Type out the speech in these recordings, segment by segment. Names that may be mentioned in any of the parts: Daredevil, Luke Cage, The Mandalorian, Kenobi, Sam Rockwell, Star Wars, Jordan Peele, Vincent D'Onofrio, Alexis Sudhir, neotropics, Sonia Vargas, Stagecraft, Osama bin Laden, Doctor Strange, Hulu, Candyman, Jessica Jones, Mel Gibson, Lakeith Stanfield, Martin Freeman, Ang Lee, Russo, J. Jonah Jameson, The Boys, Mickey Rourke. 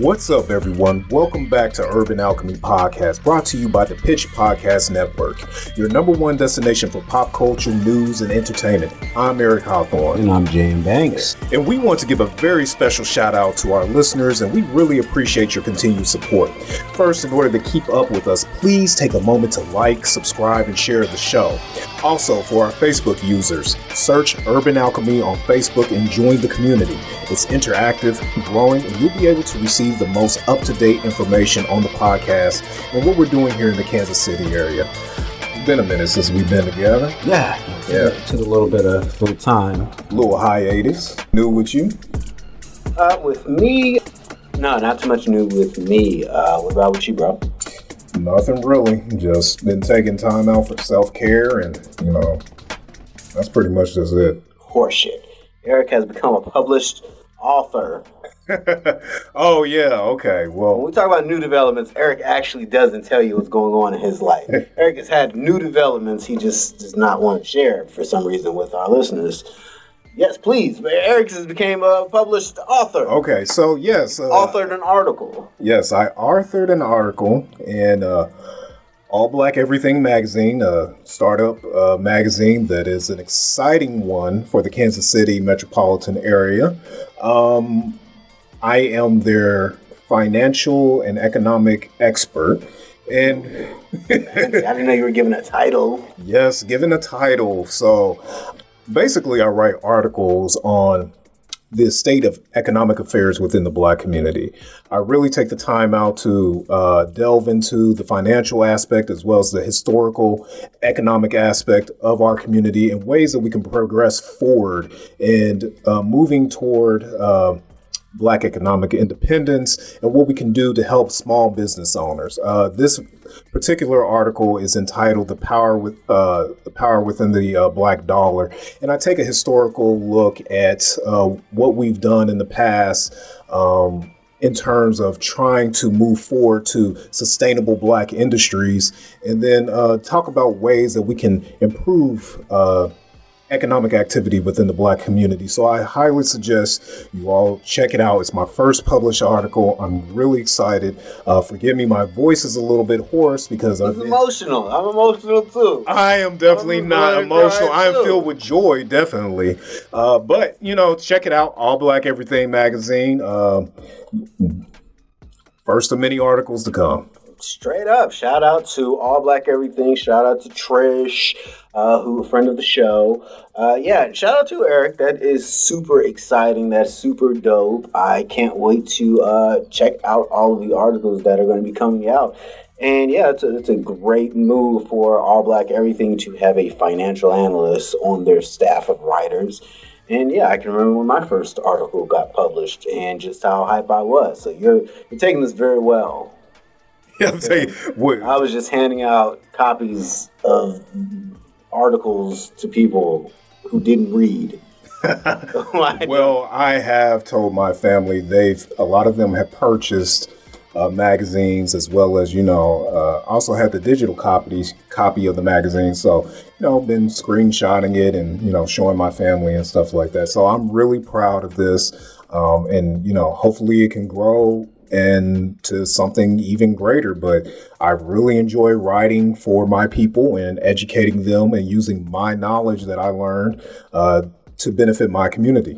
What's up, everyone? Welcome back to Urban Alchemy Podcast, brought to you by the Pitch Podcast Network, your number one destination for pop culture, news, and entertainment. I'm Eric Hawthorne. And I'm Jan Banks. And we want to give a very special shout out to our listeners, and we really appreciate your continued support. First, in order to keep up with us, please take a moment to like, subscribe, and share the show. Also, for our Facebook users, search Urban Alchemy on Facebook and join the community. It's interactive, growing, and you'll be able to receive the most up-to-date information on the podcast and what we're doing here in the Kansas City area. It's been a minute since we've been together. Yeah. Took a little time. A little hiatus. New with you? With me? No, not too much new with me. What about with you, bro? Nothing really. Just been taking time out for self-care and, you know, that's pretty much just it. Horseshit. Eric has become a published author. Oh, yeah. Okay. Well, when we talk about new developments, Eric actually doesn't tell you what's going on in his life. Eric has had new developments he just does not want to share for some reason with our listeners. Yes, please. Eric has became a published author. Okay. So, yes. Authored an article. Yes, I authored an article in All Black Everything magazine, a startup magazine that is an exciting one for the Kansas City metropolitan area. I am their financial and economic expert. And I didn't know you were given a title. Yes, given a title. So basically, I write articles on the state of economic affairs within the Black community. I really take the time out to delve into the financial aspect as well as the historical economic aspect of our community and ways that we can progress forward and moving toward Black economic independence and what we can do to help small business owners. This particular article is entitled The Power Within the Black Dollar. And I take a historical look at what we've done in the past in terms of trying to move forward to sustainable Black industries, and then talk about ways that we can improve economic activity within the Black community. So I highly suggest you all check it out. It's my first published article. I'm really excited. Forgive me, my voice is a little bit hoarse because I'm emotional. I'm emotional too. I am definitely not emotional. I am filled with joy, definitely. But, you know, check it out. All Black Everything magazine. First of many articles to come. Straight up. Shout out to All Black Everything. Shout out to Trish, who a friend of the show. Shout out to Eric. That is super exciting. That's super dope. I can't wait to check out all of the articles that are going to be coming out. And yeah, it's a great move for All Black Everything to have a financial analyst on their staff of writers. And yeah, I can remember when my first article got published and just how hype I was. So you're taking this very well. Yeah, I'm saying, I was just handing out copies of articles to people who didn't read. Well, I have told my family a lot of them have purchased magazines as well as, you know, also had the digital copy of the magazine. So, you know, been screenshotting it and, you know, showing my family and stuff like that. So I'm really proud of this. And, you know, hopefully it can grow and to something even greater, but I really enjoy writing for my people and educating them and using my knowledge that I learned to benefit my community.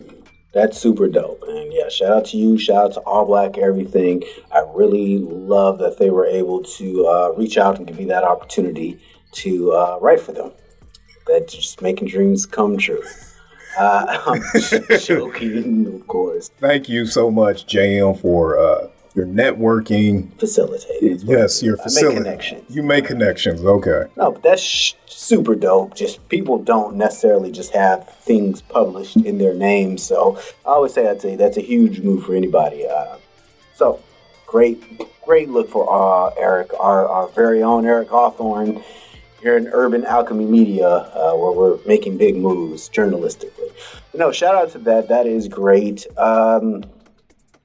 That's super dope. And yeah, shout out to you. Shout out to All Black Everything. I really love that they were able to reach out and give you that opportunity to write for them. That's just making dreams come true. I'm joking, of course. Thank you so much, JM, for your networking facilitated. Yes, your facilitated. You make connections. Okay. No, but that's super dope. Just people don't necessarily just have things published in their name. So I always say that's a huge move for anybody. So great look for Eric, our very own Eric Hawthorne, here in Urban Alchemy Media, where we're making big moves journalistically. No, shout out to that. That is great.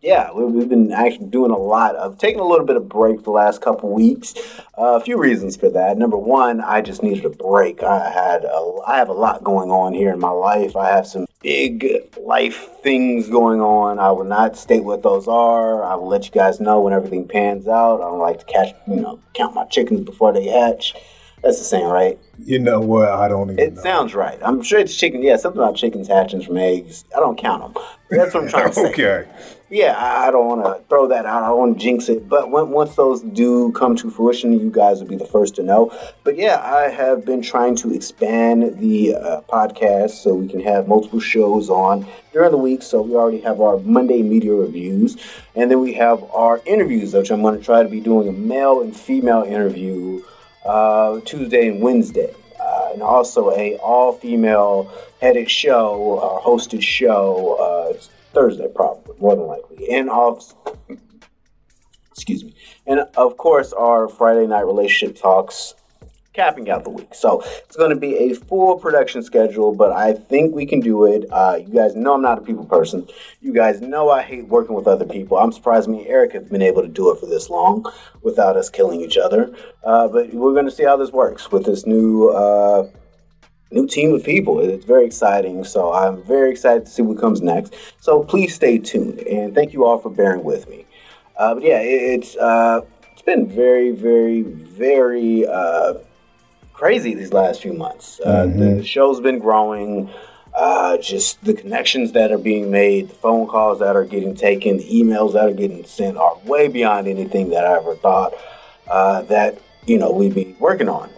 Yeah, we've been actually doing a lot of taking a little bit of break the last couple weeks. A few reasons for that. Number one, I just needed a break. I have a lot going on here in my life. I have some big life things going on. I will not state what those are. I will let you guys know when everything pans out. I don't like to count my chickens before they hatch. That's the saying, right? You know what? I don't even know. It sounds right. I'm sure it's chicken. Yeah, something about chickens hatching from eggs. I don't count them. That's what I'm trying to say. Okay. Yeah, I don't want to throw that out. I don't want to jinx it. But once those do come to fruition, you guys will be the first to know. But yeah, I have been trying to expand the podcast so we can have multiple shows on during the week. So we already have our Monday media reviews. And then we have our interviews, which I'm going to try to be doing a male and female interview Tuesday and Wednesday, and also a all-female headed show, hosted show, Thursday probably, more than likely, and of course our Friday night relationship talks, capping out the week. So it's going to be a full production schedule, but I think we can do it. You guys know I'm not a people person. You guys know I hate working with other people. I'm surprised me and Eric have been able to do it for this long without us killing each other. But we're going to see how this works with this new team of people. It's very exciting. So I'm very excited to see what comes next. So please stay tuned, and thank you all for bearing with me. But yeah, it's been very, very, very crazy these last few months. The show's been growing, just the connections that are being made, the phone calls that are getting taken, the emails that are getting sent are way beyond anything that I ever thought that we'd be working on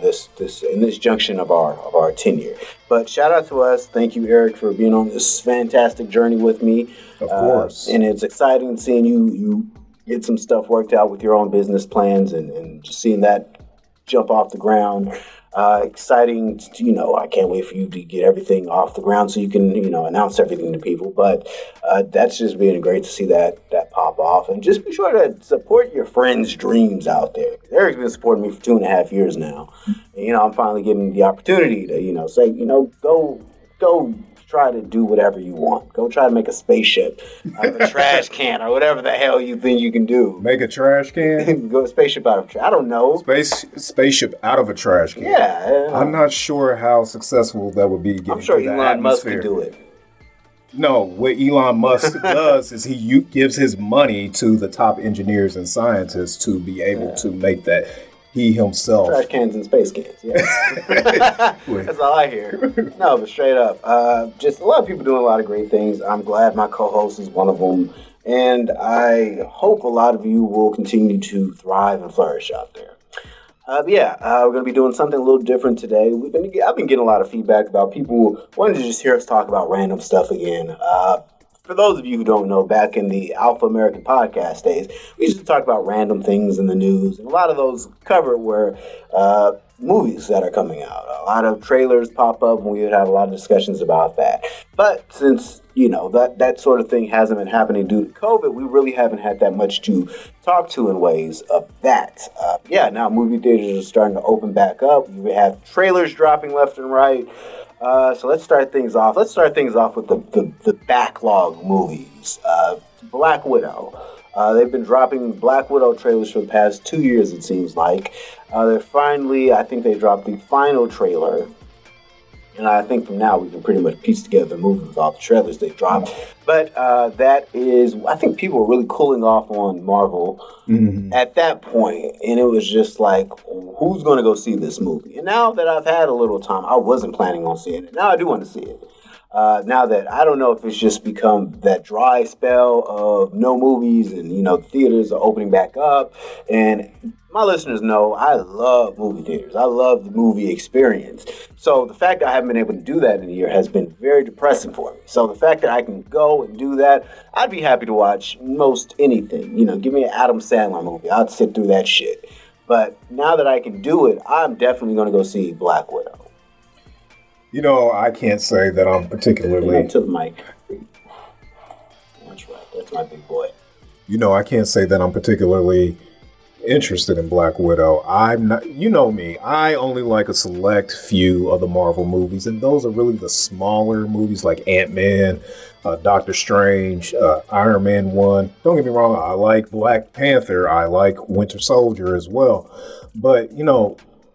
this junction of our tenure. But shout out to us. Thank you, Eric, for being on this fantastic journey with me. Of course. And it's exciting seeing you get some stuff worked out with your own business plans and just seeing that jump off the ground. Exciting, I can't wait for you to get everything off the ground so you can, announce everything to people. But that's just been great to see that pop off. And just be sure to support your friends' dreams out there. Eric's been supporting me for 2.5 years now. And, I'm finally getting the opportunity to, say, go try to do whatever you want. Go try to make a spaceship out of a trash can or whatever the hell you think you can do. Make a trash can? Go spaceship out of I don't know. Spaceship out of a trash can. Yeah. I'm not sure how successful that would be. I'm sure Elon Musk could do it. No, what Elon Musk does is he gives his money to the top engineers and scientists to be able to make that. He himself. Trash cans and space cans, yeah. That's all I hear. No, but straight up, just a lot of people doing a lot of great things. I'm glad my co-host is one of them. And I hope a lot of you will continue to thrive and flourish out there. We're going to be doing something a little different today. I've been getting a lot of feedback about people wanting to just hear us talk about random stuff again. For those of you who don't know, back in the Alpha American podcast days, we used to talk about random things in the news. And a lot of those covered were movies that are coming out. A lot of trailers pop up, and we would have a lot of discussions about that. But since, that sort of thing hasn't been happening due to COVID, we really haven't had that much to talk to in ways of that. Now movie theaters are starting to open back up. We have trailers dropping left and right. So let's start things off. Let's start things off with the backlog movies. Black Widow. They've been dropping Black Widow trailers for the past 2 years, it seems like. They're finally, I think they dropped the final trailer. And I think from now we can pretty much piece together the movie with all the trailers they've dropped. But I think people were really cooling off on Marvel at that point. And it was just like, who's going to go see this movie? And now that I've had a little time, I wasn't planning on seeing it. Now I do want to see it. Now that I don't know if it's just become that dry spell of no movies and, theaters are opening back up. And my listeners know I love movie theaters. I love the movie experience. So the fact that I haven't been able to do that in a year has been very depressing for me. So the fact that I can go and do that, I'd be happy to watch most anything. Give me an Adam Sandler movie. I'd sit through that shit. But now that I can do it, I'm definitely going to go see Black Widow. I can't say that I'm particularly... to the mic. That's right. That's my big boy. I can't say that I'm particularly interested in Black Widow. I'm not... You know me. I only like a select few of the Marvel movies, and those are really the smaller movies like Ant-Man, Doctor Strange, Iron Man 1. Don't get me wrong. I like Black Panther. I like Winter Soldier as well. But,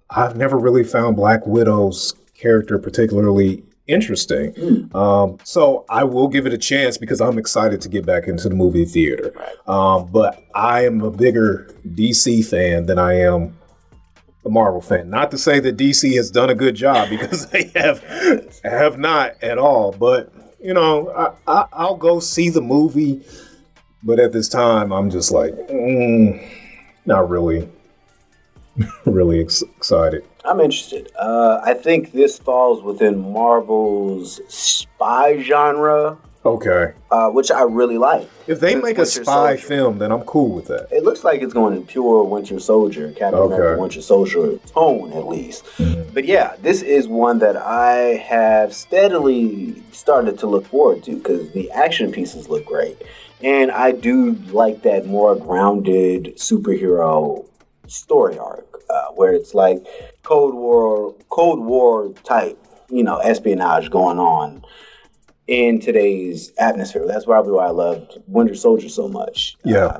I've never really found Black Widow's character particularly interesting. Mm. So I will give it a chance because I'm excited to get back into the movie theater. But I am a bigger DC fan than I am a Marvel fan. Not to say that DC has done a good job, because they have not at all. But, you know, I'll go see the movie. But at this time, I'm just like, not really excited. I'm interested. I think this falls within Marvel's spy genre. Okay. Which I really like. If they make a spy film, then I'm cool with that. It looks like it's going in pure Winter Soldier, Captain America Winter Soldier tone, at least. Mm-hmm. But yeah, this is one that I have steadily started to look forward to because the action pieces look great. And I do like that more grounded superhero story arc where it's like Cold War type, you know, espionage going on in today's atmosphere. That's probably why I loved Winter Soldier so much. Yeah.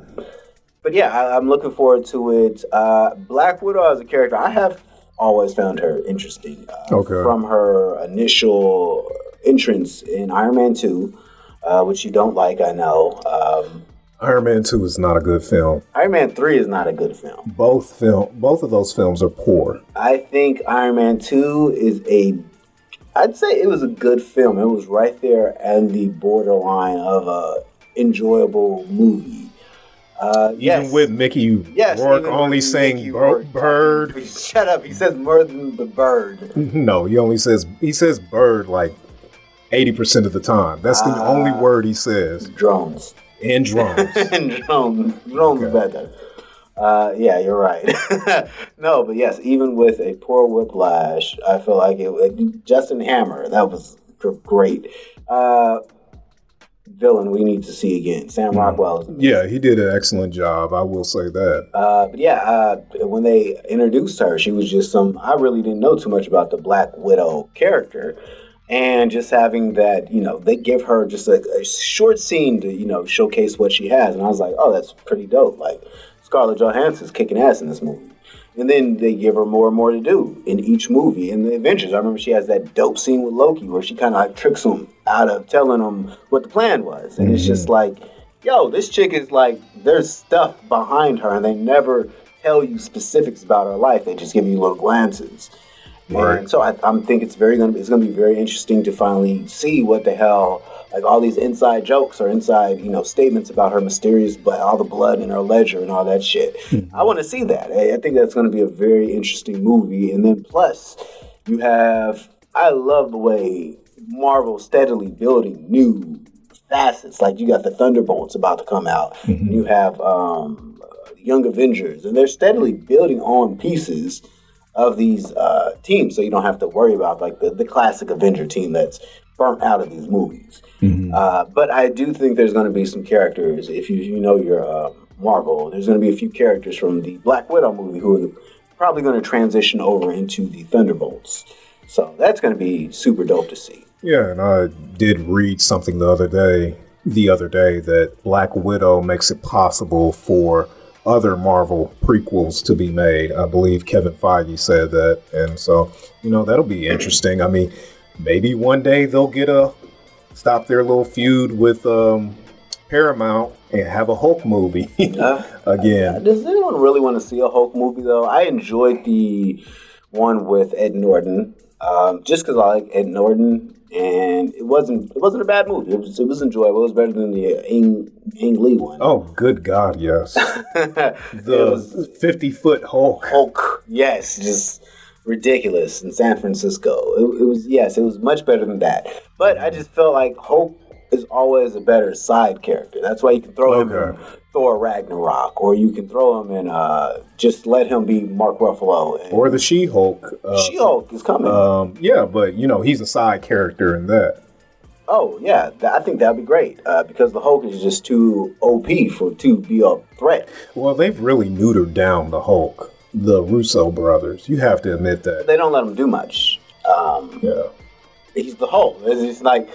But yeah, I'm looking forward to it. Black Widow as a character, I have always found her interesting. From her initial entrance in Iron Man 2, which you don't like, I know. Iron Man 2 is not a good film. Iron Man 3 is not a good film. Both of those films are poor. I think Iron Man 2 is I'd say it was a good film. It was right there at the borderline of a enjoyable movie. Even with Mickey Rourke only saying bird. Shut up. He says more than the bird. No, he says bird like 80% of the time. That's the only word he says. Drones. And drones. Drones better. Yeah, you're right. No, but yes, even with a poor Whiplash, I feel like it Justin Hammer, that was great. Villain we need to see again. Sam Rockwell. Yeah, he did an excellent job. I will say that. But yeah, when they introduced her, she was just I really didn't know too much about the Black Widow character. And just having that, you know, they give her just a short scene to, you know, showcase what she has. And I was like, oh, that's pretty dope. Like, Scarlett Johansson's kicking ass in this movie. And then they give her more and more to do in each movie. In the Avengers, I remember she has that dope scene with Loki where she kind of like tricks him out of telling him what the plan was. And it's just like, yo, this chick is like, there's stuff behind her. And they never tell you specifics about her life. They just give you little glances. Right. And so I think it's going to be very interesting to finally see what the hell, like all these inside jokes or inside, you know, statements about her mysterious, but all the blood in her ledger and all that shit. I want to see that. I think that's going to be a very interesting movie. And then plus you have, I love the way Marvel steadily building new facets. Like you got the Thunderbolts about to come out. Mm-hmm. You have Young Avengers, and they're steadily building on pieces of these teams, so you don't have to worry about like the classic Avenger team that's burnt out of these movies. Mm-hmm. But I do think there's going to be some characters, if you know your Marvel, there's going to be a few characters from the Black Widow movie who are probably going to transition over into the Thunderbolts. So that's going to be super dope to see. Yeah, and I did read something the other day that Black Widow makes it possible for other Marvel prequels to be made. I believe Kevin Feige said that. And so, you know, that'll be interesting. I mean, maybe one day they'll get stop their little feud with Paramount and have a Hulk movie again. Does anyone really want to see a Hulk movie, though? I enjoyed the one with Ed Norton, just because I like Ed Norton. And it wasn't a bad movie. It was enjoyable. It was better than the Ang Lee one. Oh, good God, yes. The 50-foot Hulk. Hulk, yes. Just ridiculous in San Francisco. It was much better than that. But I just felt like Hulk is always a better side character. That's why you can throw him in Thor Ragnarok, or you can throw him in just let him be Mark Ruffalo. Or the She-Hulk. She-Hulk is coming. Yeah, but, you know, he's a side character in that. Oh, yeah. I think that'd be great because the Hulk is just too OP to be a threat. Well, they've really neutered down the Hulk, the Russo brothers. You have to admit that. They don't let him do much. Yeah. He's the Hulk. It's like...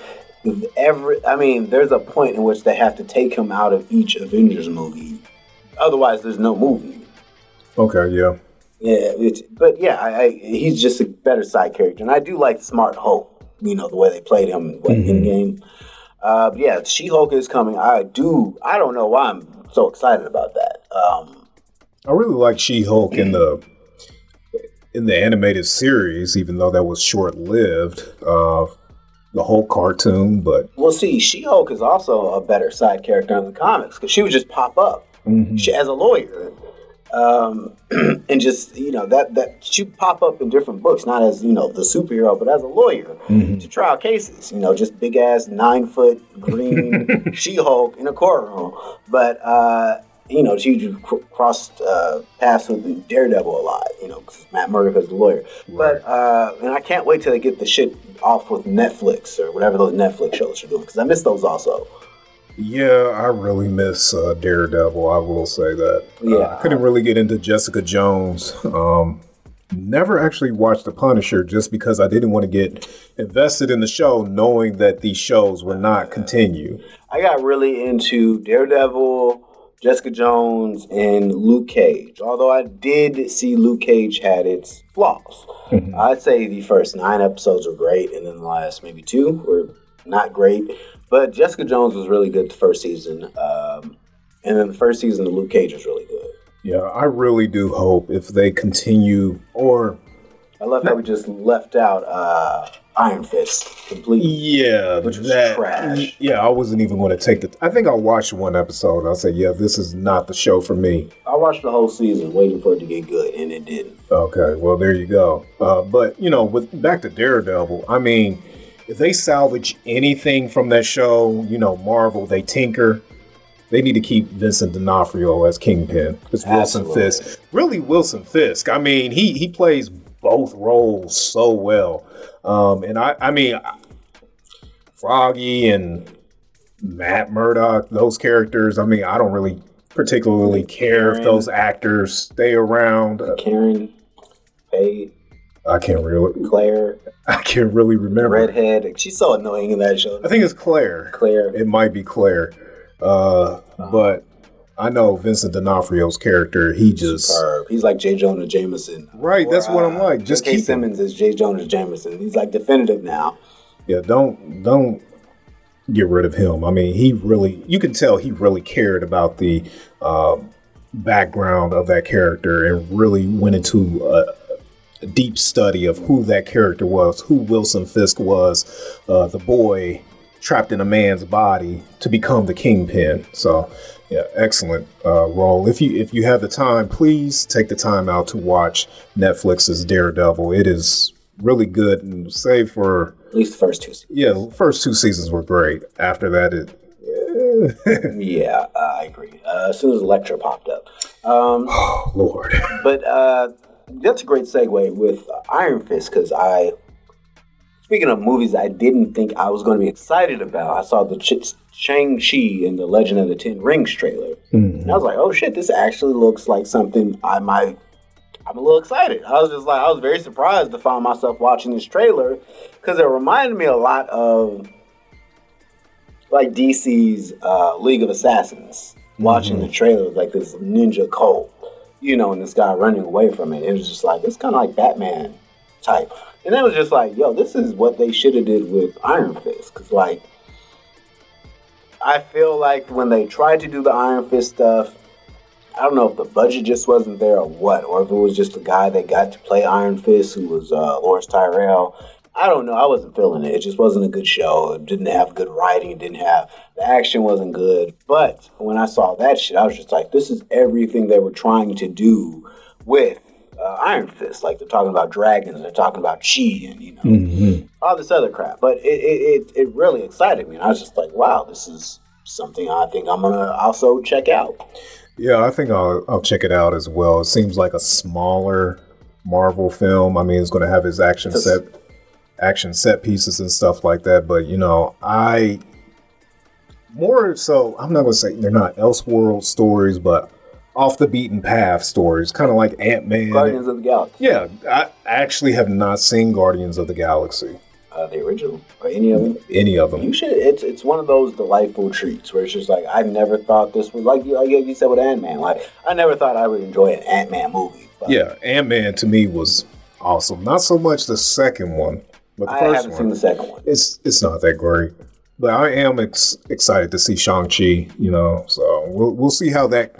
there's a point in which they have to take him out of each Avengers movie. Otherwise, there's no movie. Okay, yeah. Yeah, he's just a better side character. And I do like Smart Hulk. you know, the way they played him in game. But yeah, She-Hulk is coming. I don't know why I'm so excited about that. I really like She-Hulk in the animated series, even though that was short-lived, the whole cartoon. But well, see, She-Hulk is also a better side character in the comics because she would just pop up as a lawyer, and just, you know, that she would pop up in different books, not as, you know, the superhero, but as a lawyer to trial cases. You know, just big ass 9-foot green She-Hulk in a courtroom, but. You know, she crossed paths with Daredevil a lot, you know, because Matt Murdock is a lawyer. Right. But, and I can't wait till they get the shit off with Netflix or whatever those Netflix shows are doing, because I miss those also. Yeah, I really miss Daredevil, I will say that. Yeah. I couldn't really get into Jessica Jones. Never actually watched The Punisher just because I didn't want to get invested in the show knowing that these shows would not continue. I got really into Daredevil, Jessica Jones, and Luke Cage. Although I did see Luke Cage had its flaws. I'd say the first 9 episodes were great, and then the last maybe 2 were not great. But Jessica Jones was really good the first season. And then the first season of Luke Cage was really good. Yeah, I really do hope if they continue or... I love how we just left out Iron Fist completely. Yeah, which was trash. Yeah, I wasn't even going to take the... I think I watched one episode and I said, yeah, this is not the show for me. I watched the whole season waiting for it to get good, and it didn't. Okay, well, there you go. But, you know, back to Daredevil, I mean, if they salvage anything from that show, you know, Marvel, they tinker... They need to keep Vincent D'Onofrio as Kingpin. It's Wilson Fisk. Really, Wilson Fisk. I mean, he plays both roles so well. And I mean, Froggy and Matt Murdock, those characters, I mean, I don't really particularly care if those actors stay around. Karen, Paige. I can't really... Claire. I can't really remember. Redhead. She's so annoying in that show. I think it's Claire. It might be Claire. But I know Vincent D'Onofrio's character, he just... Superb. He's like J. Jonah Jameson. Right, that's what I'm like. Just K. Simmons is J. Jonah Jameson. He's like definitive now. Yeah, don't get rid of him. I mean, he really... You can tell he really cared about the background of that character and really went into a deep study of who that character was, who Wilson Fisk was, the boy... trapped in a man's body to become the Kingpin. So, yeah, excellent role. If you have the time, please take the time out to watch Netflix's Daredevil. It is really good, and save for at least the first 2 seasons. Yeah, the first 2 seasons were great. After that, it... Yeah, I agree. As soon as Elektra popped up. Oh, Lord. But that's a great segue with Iron Fist, because speaking of movies I didn't think I was going to be excited about, I saw the Shang-Chi and the Legend of the Ten Rings trailer. And I was like, oh shit, this actually looks like something I'm a little excited. I was very surprised to find myself watching this trailer because it reminded me a lot of like DC's League of Assassins. Watching the trailer was like this ninja cult, you know, and this guy running away from it. It was just like, it's kind of like Batman type. And that was just like, yo, this is what they should have did with Iron Fist. Because, like, I feel like when they tried to do the Iron Fist stuff, I don't know if the budget just wasn't there or what, or if it was just the guy they got to play Iron Fist, who was Lawrence Tyrell. I don't know. I wasn't feeling it. It just wasn't a good show. It didn't have good writing. It didn't have... The action wasn't good. But when I saw that shit, I was just like, this is everything they were trying to do with Iron Fist. Like, they're talking about dragons, they're talking about chi, and, you know, all this other crap. But it really excited me, and I was just like, wow, this is something I think I'm gonna also check out. Yeah, I think I'll check it out as well. It seems like a smaller Marvel film. I mean, it's gonna have its action set pieces and stuff like that, but, you know, I'm not gonna say they're not Elseworld stories, but off the beaten path stories, kind of like Ant-Man. Guardians of the Galaxy. Yeah, I actually have not seen Guardians of the Galaxy. The original, or any of them? Any of them. You should. It's one of those delightful treats where it's just like, I never thought this was, like you said with Ant-Man, like, I never thought I would enjoy an Ant-Man movie. But. Yeah, Ant-Man to me was awesome. Not so much the second one. But the first one, seen the second one. It's not that great. But I am excited to see Shang-Chi, you know. So we'll see how that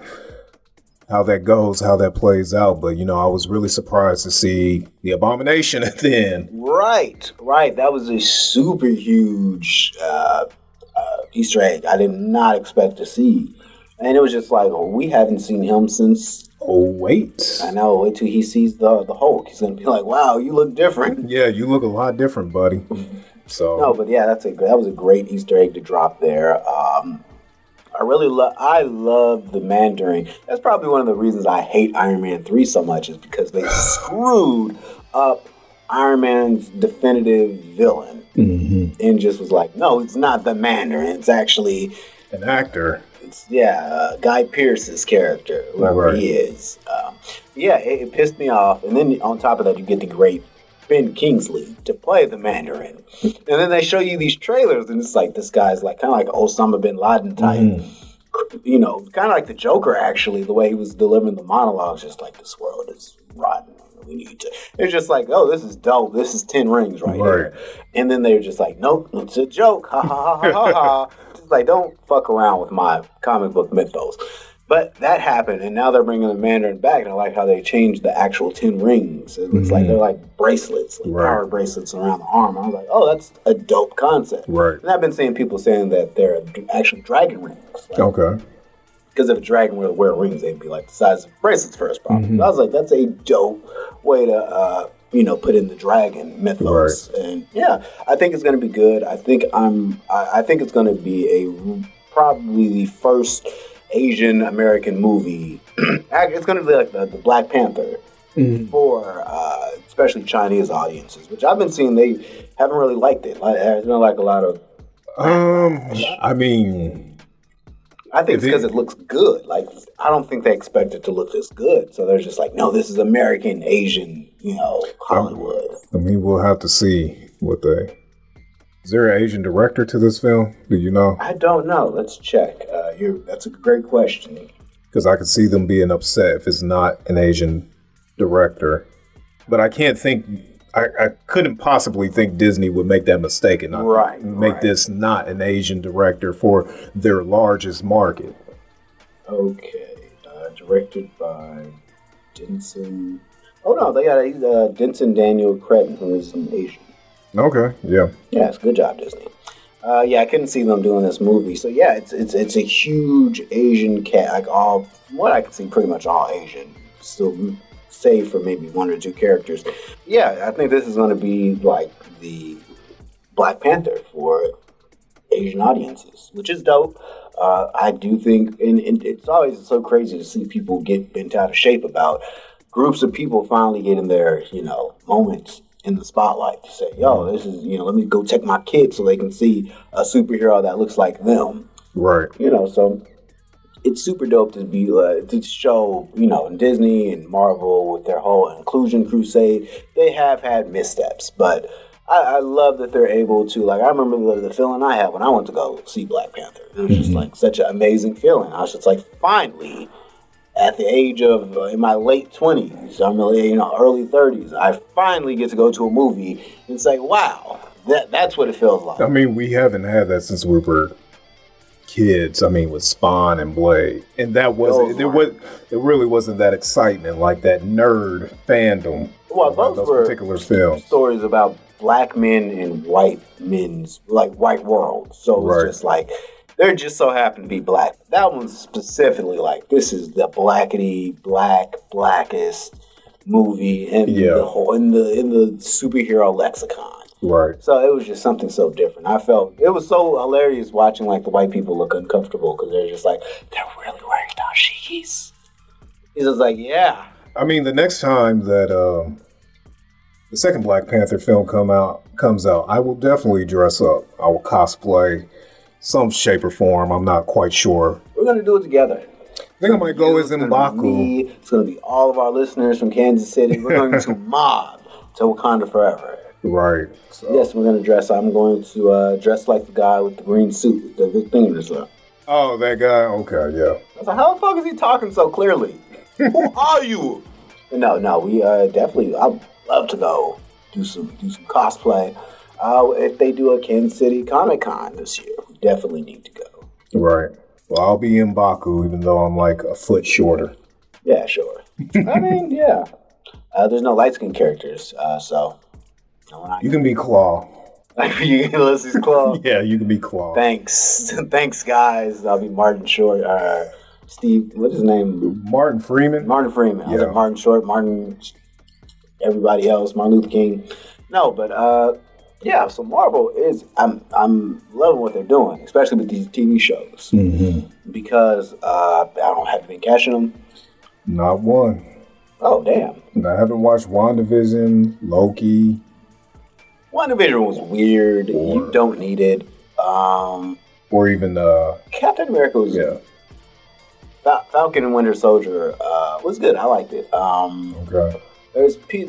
goes, how that plays out. But, you know, I was really surprised to see the Abomination at the end. Right. That was a super huge Easter egg. I did not expect to see. And it was just like, oh, we haven't seen him since... Oh, wait. I know. Wait till he sees the Hulk. He's going to be like, wow, you look different. Yeah, you look a lot different, buddy. So no, but yeah, that was a great Easter egg to drop there. I love the Mandarin. That's probably one of the reasons I hate Iron Man 3 so much is because they screwed up Iron Man's definitive villain and just was like, no, it's not the Mandarin. It's actually an actor. Guy Pearce's character, whoever he is. It pissed me off. And then on top of that, you get the great Ben Kingsley to play the Mandarin. And then they show you these trailers, and it's like, this guy's like kind of like Osama bin Laden type. You know, kind of like the Joker, actually, the way he was delivering the monologues, just like, this world is rotten. We need to. It's just like, oh, this is dope. This is 10 rings right here. And then they're just like, nope, it's a joke. Ha ha ha ha ha. It's like, don't fuck around with my comic book mythos. But that happened, and now they're bringing the Mandarin back, and I like how they changed the actual 10 rings. It's like they're like bracelets, like power bracelets around the arm. I was like, oh, that's a dope concept. Right. And I've been seeing people saying that they're actually dragon rings. Like, okay. Because if a dragon were to wear rings, they'd be like the size of bracelets for his problem. So I was like, that's a dope way to, put in the dragon mythos. Right. And yeah, I think it's going to be good. I think it's going to be probably the first Asian American movie. It's going to be like the Black Panther for especially Chinese audiences, which I've been seeing. They haven't really liked it. There's not like a lot of. I think it's because it looks good. Like, I don't think they expect it to look this good. So they're just like, no, this is American, Asian, Hollywood. We'll have to see what they... Is there an Asian director to this film? Do you know? I don't know. Let's check. That's a great question. Because I could see them being upset if it's not an Asian director. But I can't think... I couldn't possibly think Disney would make that mistake and not make this not an Asian director for their largest market. Okay. Directed by Denson. Oh, no. They got Denson Daniel Cretton, who is an Asian. Okay. Yeah. Yeah. It's a good job, Disney. I couldn't see them doing this movie. So, yeah, it's a huge Asian cat. Like all, from what I can see, pretty much all Asian still. Save for maybe one or two characters. Yeah, I think this is going to be like the Black Panther for Asian audiences, which is dope. I do think, and it's always so crazy to see people get bent out of shape about groups of people finally getting their, moments in the spotlight to say, yo, this is, let me go take my kids so they can see a superhero that looks like them. Right. So... It's super dope to be to show, Disney and Marvel with their whole inclusion crusade. They have had missteps, but I love that they're able to. Like, I remember the feeling I had when I went to go see Black Panther. It was just like such an amazing feeling. I was just like, finally, at the age of in my late 20s, I'm early 30s, I finally get to go to a movie and say, wow, that's what it feels like. I mean, we haven't had that since we were kids, with Spawn and Blade, and that wasn't. It really wasn't that excitement, like that nerd fandom. Well, those were particular films. Stories about black men and white men's white worlds. So it's just like they're just so happen to be black. That one's specifically like this is the blackity blackest movie the whole in the superhero lexicon. Right. So it was just something so different. I felt it was so hilarious watching the white people look uncomfortable because they're just like, they're really wearing dashikis. He's just like, yeah. I mean, the next time that the second Black Panther film comes out, I will definitely dress up. I will cosplay some shape or form. I'm not quite sure. We're going to do it together. I think I might go as M'Baku. It's going to be all of our listeners from Kansas City. We're going to mob to Wakanda forever. Right. So. Yes, we're going to dress. I'm going to dress like the guy with the green suit with the thing in his lap. Oh, that guy? Okay, yeah. I was like, how the fuck is he talking so clearly? Who are you? No, we definitely, I'd love to go do some cosplay. If they do a Kansas City Comic Con this year, we definitely need to go. Right. Well, I'll be in Baku, even though I'm like a foot shorter. Yeah, sure. I mean, yeah. There's no light-skinned characters, so... You can be Claw. You can Ulysses Claw? Yeah, you can be Claw. Thanks. Thanks, guys. I'll be Martin Short. Steve, what's his name? Martin Freeman? Martin Freeman. Yeah. Martin Short, Martin... Everybody else, Martin Luther King. No, but... Yeah, so Marvel is, I'm loving what they're doing, especially with these TV shows, mm-hmm. because I don't have been catching them. Not one. Oh, damn. I haven't watched WandaVision, Loki. WandaVision was weird. You don't need it. Or even... Captain America was... Yeah. Falcon and Winter Soldier was good. I liked it. Okay. The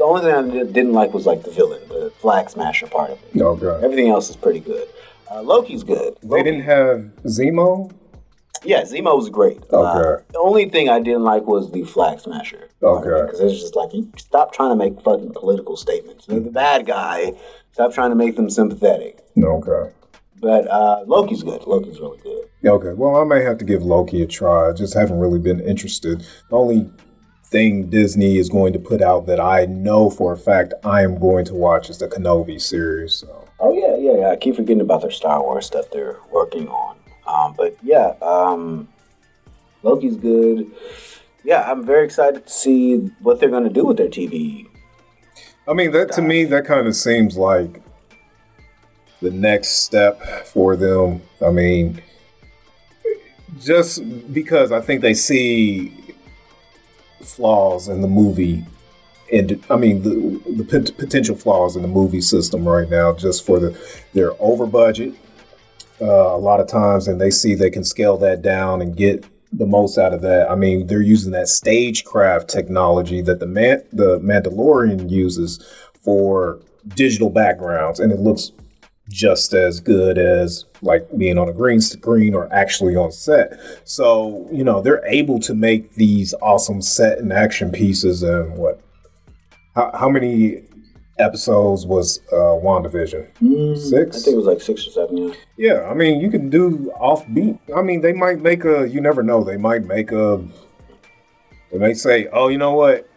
only thing I didn't like was like the villain, the Flag Smasher part of it. Okay. Everything else is pretty good. Loki's good. They didn't have Zemo? Yeah, Zemo was great. Okay. The only thing I didn't like was the Flag Smasher. Okay. Because it's just like, you stop trying to make fucking political statements. They're the bad guy. Stop trying to make them sympathetic. Okay. But Loki's good. Loki's really good. Okay. Well, I may have to give Loki a try. I just haven't really been interested. The only... thing Disney is going to put out that I know for a fact I am going to watch is the Kenobi series. So. Oh, yeah. I keep forgetting about their Star Wars stuff they're working on. But yeah, Loki's good. Yeah, I'm very excited to see what they're going to do with their TV. I mean, that to me, that kind of seems like the next step for them. I mean, just because I think they see... flaws in the movie, and I mean the potential flaws in the movie system right now, just for they're over budget a lot of times, and they see they can scale that down and get the most out of that. I mean, they're using that stagecraft technology that the Mandalorian uses for digital backgrounds, and it looks just as good as like being on a green screen or actually on set. So, you know, they're able to make these awesome set and action pieces. And how many episodes was WandaVision? 6? I think it was like 6 or 7. Yeah. I mean, you can do offbeat. I mean, they might make you never know. They might say, oh, you know what?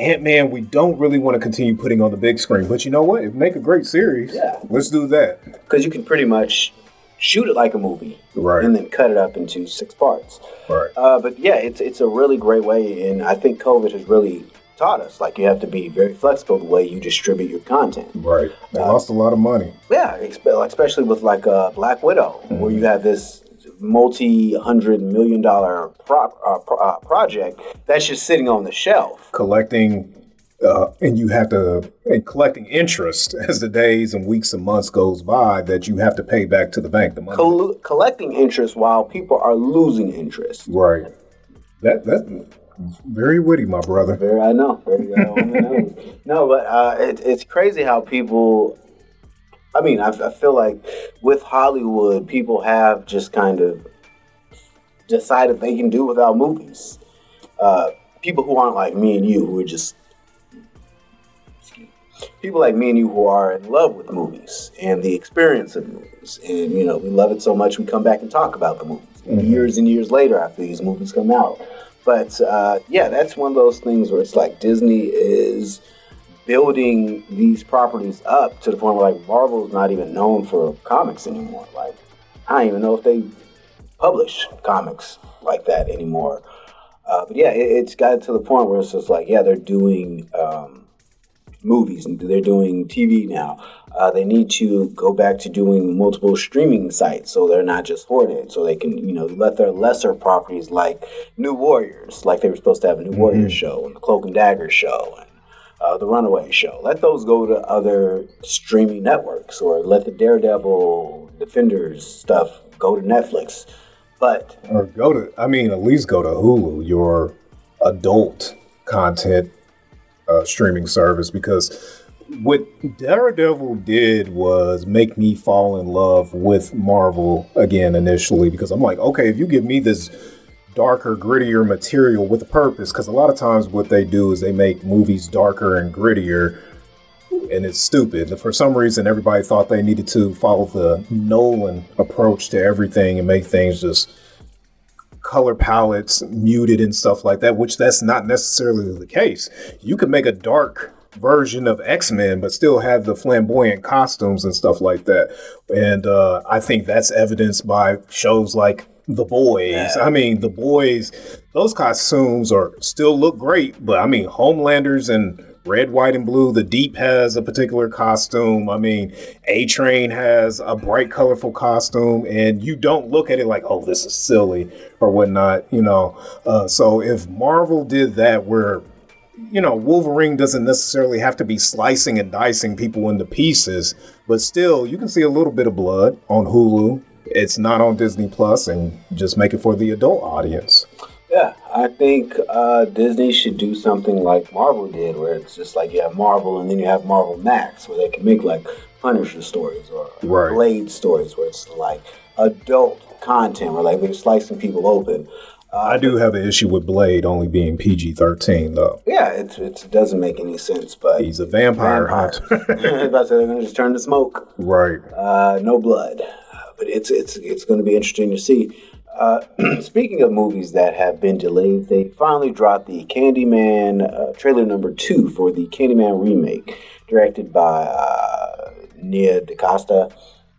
Ant-Man, we don't really want to continue putting on the big screen, but you know what? It'd make a great series. Yeah. Let's do that. Because you can pretty much shoot it like a movie. Right. And then cut it up into 6 parts. Right. But yeah, it's a really great way, and I think COVID has really taught us, like, you have to be very flexible the way you distribute your content. Right. They lost a lot of money. Yeah, especially with, like, Black Widow, mm-hmm. where you have this... multi-$100 million project that's just sitting on the shelf, collecting interest as the days and weeks and months goes by, that you have to pay back to the bank the money. Collecting interest while people are losing interest. Right. That very witty, my brother. I know. No, but it's crazy how people. I mean, I feel like with Hollywood, people have just kind of decided they can do without movies. People who aren't like me and you, people like me and you who are in love with movies and the experience of movies. And, you know, we love it so much, we come back and talk about the movies years and years later after these movies come out. But, yeah, that's one of those things where it's like Disney is... building these properties up to the point where, like, Marvel's not even known for comics anymore. Like, I don't even know if they publish comics like that anymore. But yeah, it's gotten to the point where it's just like, yeah, they're doing movies and they're doing TV now. They need to go back to doing multiple streaming sites so they're not just hoarded. So they can, you know, let their lesser properties like New Warriors, like they were supposed to have a New Warriors show and the Cloak and Dagger show and the Runaway show. Let those go to other streaming networks, or let the Daredevil Defenders stuff go to Netflix. At least go to Hulu, your adult content streaming service, because what Daredevil did was make me fall in love with Marvel again initially, because I'm like, okay, if you give me this darker, grittier material with a purpose, because a lot of times what they do is they make movies darker and grittier and it's stupid. For some reason, everybody thought they needed to follow the Nolan approach to everything and make things just color palettes muted and stuff like that, which that's not necessarily the case. You could make a dark version of X-Men, but still have the flamboyant costumes and stuff like that. And I think that's evidenced by shows like The Boys. Yeah. I mean, The Boys, those costumes are still look great, but I mean, Homelanders and Red, White, and Blue, the Deep has a particular costume. I mean, A-Train has a bright, colorful costume, and you don't look at it like, oh, this is silly or whatnot, you know. So if Marvel did that where, you know, Wolverine doesn't necessarily have to be slicing and dicing people into pieces, but still, you can see a little bit of blood on Hulu. It's not on Disney Plus, and just make it for the adult audience. Yeah, I think Disney should do something like Marvel did, where it's just like you have Marvel and then you have Marvel Max, where they can make like Punisher stories or right. Blade stories, where it's like adult content, where like they're slicing people open. I do have an issue with Blade only being PG-13, though. Yeah, it doesn't make any sense, but... He's a vampire. I was about to say, they're going to just turn to smoke. Right. No blood. But it's going to be interesting to see. Speaking of movies that have been delayed, they finally dropped the Candyman trailer number 2 for the Candyman remake, directed by Nia DaCosta.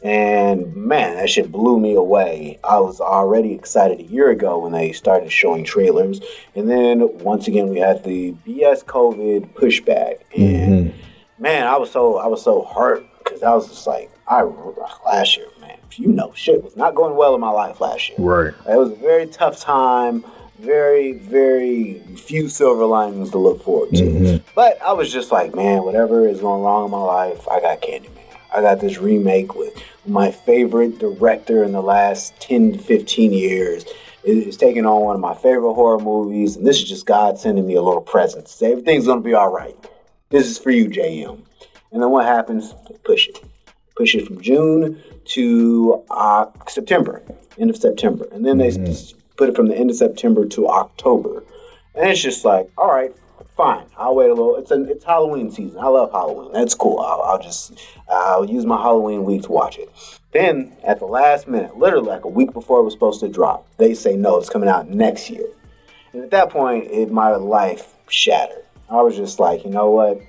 And man, that shit blew me away. I was already excited a year ago when they started showing trailers. And then once again, we had the BS COVID pushback. And man, I was so hurt because I was just like, I remember last year, man. You know, shit was not going well in my life last year. Right. It was a very tough time, very, very few silver linings to look forward to. Mm-hmm. But I was just like, man, whatever is going wrong in my life, I got Candyman. I got this remake with my favorite director in the last 10 to 15 years. It's taking on one of my favorite horror movies, and this is just God sending me a little present. Everything's going to be all right. This is for you, JM. And then what happens? Push it. Push it from June to September, end of September. And then they put it from the end of September to October. And it's just like, all right, fine. I'll wait a little. It's Halloween season. I love Halloween. That's cool. I'll use my Halloween week to watch it. Then at the last minute, literally like a week before it was supposed to drop, they say, no, it's coming out next year. And at that point, my life shattered. I was just like, you know what?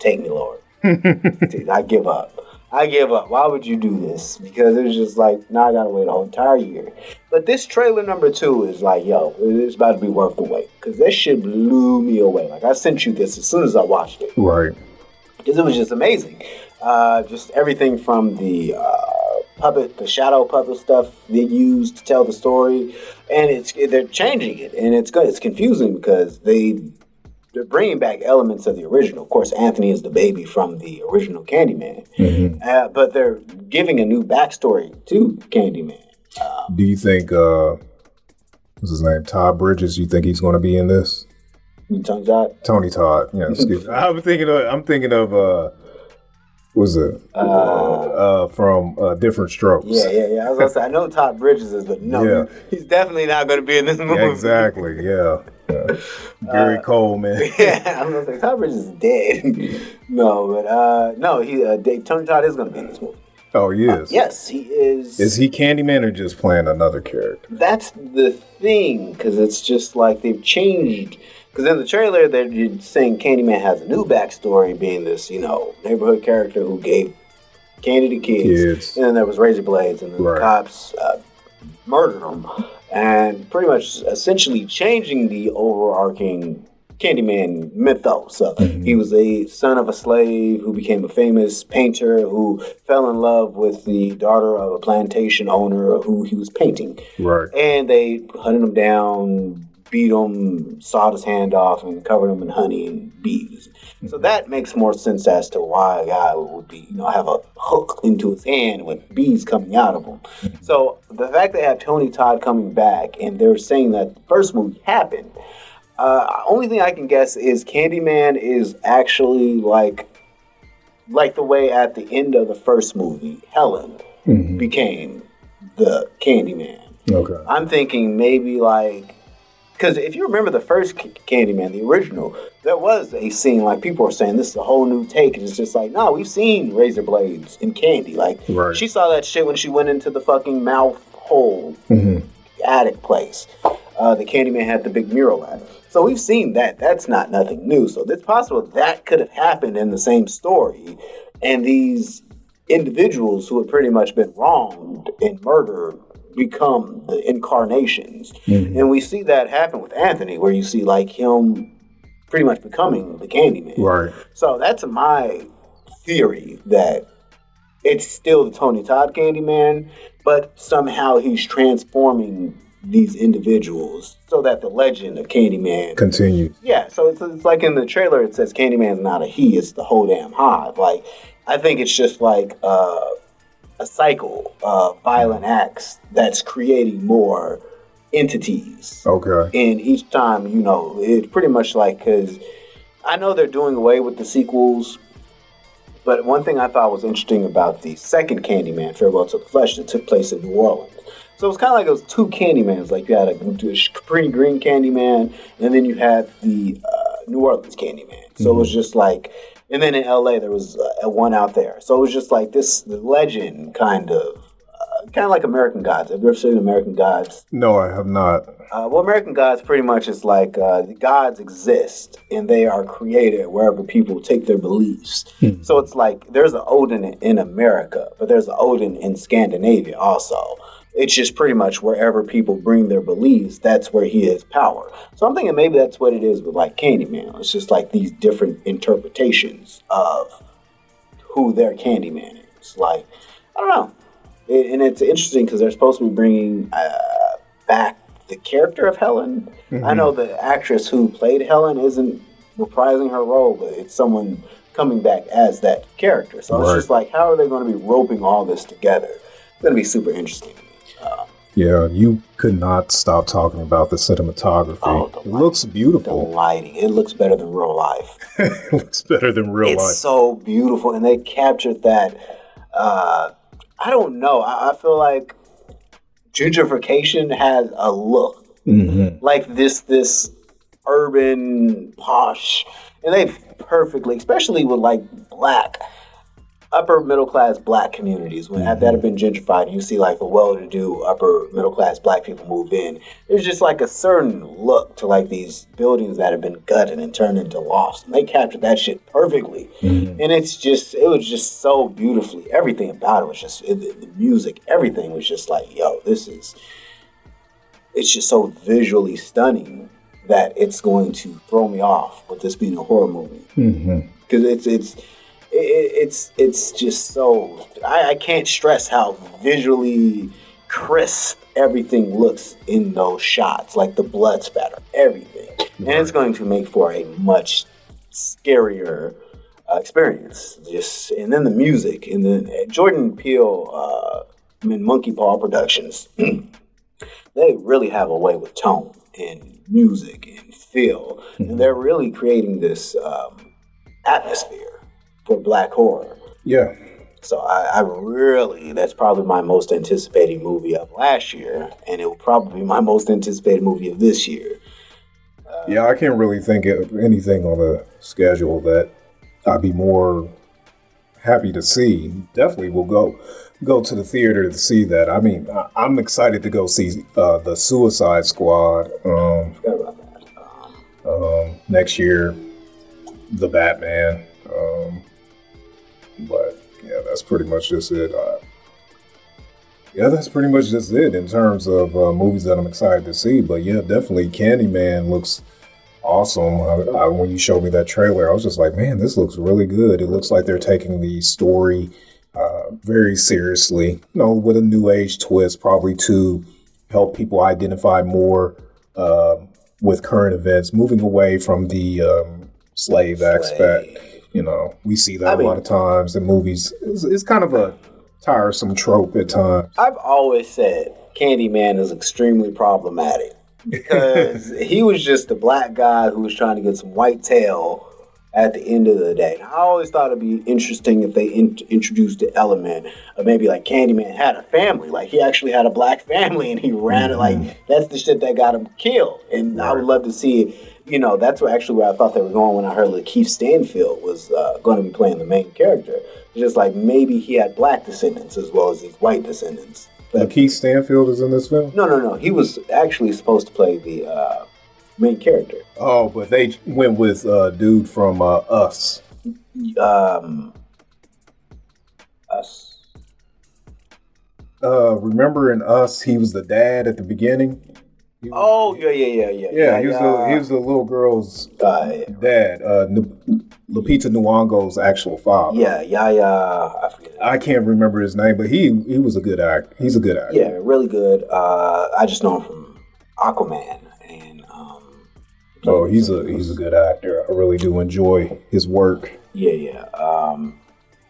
Take me, Lord. I give up. Why would you do this? Because it was just like, now I gotta wait a whole entire year. But this trailer number 2 is like, yo, it's about to be worth the wait. Because that shit blew me away. Like, I sent you this as soon as I watched it. Right. Because it was just amazing. Just everything from the puppet, the shadow puppet stuff they used to tell the story. And they're changing it. And it's good. It's confusing because they're bringing back elements of the original. Of course, Anthony is the baby from the original Candyman. Mm-hmm. But they're giving a new backstory to Candyman. Do you think, what's his name, Todd Bridges, you think he's going to be in this? Tony Todd? Tony Todd, yeah. Excuse me. I'm thinking of from Different Strokes. Yeah. I was going to say, I know Todd Bridges is, but no, yeah. He's definitely not going to be in this movie. Yeah, exactly, yeah. Gary Cole, man. Yeah, I was like, Todd Bridges is dead. Tony Todd is going to be in this movie. Oh, he is? Yes, he is. Is he Candyman or just playing another character? That's the thing, because it's just like they've changed. Because in the trailer, they're saying Candyman has a new backstory, being this, you know, neighborhood character who gave candy to kids. And then there was razor blades, and then the cops murdered him. And pretty much essentially changing the overarching Candyman mythos. He was a son of a slave who became a famous painter who fell in love with the daughter of a plantation owner who he was painting. Right. And they hunted him down, beat him, sawed his hand off, and covered him in honey and bees. Mm-hmm. So that makes more sense as to why a guy would be, you know, have a hook into his hand with bees coming out of him. Mm-hmm. So the fact they have Tony Todd coming back, and they're saying that the first movie happened, only thing I can guess is Candyman is actually like the way at the end of the first movie, Helen became the Candyman. Okay. I'm thinking maybe like Because if you remember the first Candyman, the original, there was a scene, like, people are saying, this is a whole new take. And it's just like, no, we've seen razor blades in candy. Like, right. She saw that shit when she went into the fucking mouth hole attic place. The Candyman had the big mural at it. So we've seen that. That's not nothing new. So it's possible that could have happened in the same story. And these individuals who had pretty much been wronged and murdered become the incarnations. And we see that happen with Anthony, where you see like him pretty much becoming the Candyman. Right. So that's my theory, that it's still the Tony Todd Candyman, but somehow he's transforming these individuals so that the legend of Candyman continues. Yeah, so it's like in the trailer it says Candyman's not a he, it's the whole damn hive. Like, I think it's just like a cycle of violent acts that's creating more entities. Okay. And each time, you know, it's pretty much like, because I know they're doing away with the sequels, but one thing I thought was interesting about the second Candyman, Farewell to the Flesh, that took place in New Orleans. So it was kind of like those two Candymans. Like, you had a Capri Green Candyman, and then you had the New Orleans Candyman. So it was just like... And then in L.A., there was one out there. So it was just like this legend kind of like American Gods. Have you ever seen American Gods? No, I have not. Well, American Gods pretty much is like the gods exist, and they are created wherever people take their beliefs. So it's like there's an Odin in America, but there's an Odin in Scandinavia also. It's just pretty much wherever people bring their beliefs, that's where he has power. So I'm thinking maybe that's what it is with like Candyman. It's just like these different interpretations of who their Candyman is. Like, I don't know. And it's interesting because they're supposed to be bringing back the character of Helen. I know the actress who played Helen isn't reprising her role, but it's someone coming back as that character. So it's just like, how are they going to be roping all this together? It's going to be super interesting. Yeah, you could not stop talking about the cinematography. It looks beautiful. The lighting. It looks better than real life. It's so beautiful. And they captured that. I don't know. I feel like gentrification has a look. Like this urban, posh. And they've perfectly, especially with like black, upper middle class black communities when that have been gentrified, you see like the well-to-do upper middle class black people move in. There's just like a certain look to like these buildings that have been gutted and turned into lofts, and they captured that shit perfectly. And it was just so beautifully. Everything about it was just the music. Everything was just like, yo, it's just so visually stunning that it's going to throw me off with this being a horror movie because it's just so... I can't stress how visually crisp everything looks in those shots. Like the blood spatter, everything. And it's going to make for a much scarier experience. And then the music. And then Jordan Peele and Monkey Paw Productions, they really have a way with tone and music and feel. And they're really creating this atmosphere for black horror. Yeah. So I really, that's probably my most anticipated movie of last year, and it will probably be my most anticipated movie of this year. Yeah, I can't really think of anything on the schedule that I'd be more happy to see. Definitely will go to the theater to see that. I mean, I'm excited to go see The Suicide Squad next year, The Batman. But yeah, that's pretty much just it. In terms of movies that I'm excited to see. But yeah, definitely Candyman looks awesome. When you showed me that trailer, I was just like, man, this looks really good. It looks like they're taking the story very seriously, you know, with a new age twist, probably to help people identify more with current events, moving away from the slave aspect. You know, we see that a lot of times in movies. It's kind of a tiresome trope at times. I've always said Candyman is extremely problematic because he was just a black guy who was trying to get some white tail at the end of the day. And I always thought it'd be interesting if they introduced the element of maybe like Candyman had a family, like he actually had a black family and he ran it. Like that's the shit that got him killed. And I would love to see it. You know, that's where I thought they were going when I heard Lakeith Stanfield was going to be playing the main character. Just like maybe he had black descendants as well as these white descendants. Lakeith Stanfield is in this film? No. He was actually supposed to play the main character. Oh, but they went with a dude from Us. Us. Remember in Us, he was the dad at the beginning? Yeah, he was the little girl's dad. Lupita Nyong'o's actual father. I forget. I can't remember his name, but he was a good actor. He's a good actor. Yeah, really good. I just know him from Aquaman. And he's a good actor. I really do enjoy his work. Yeah.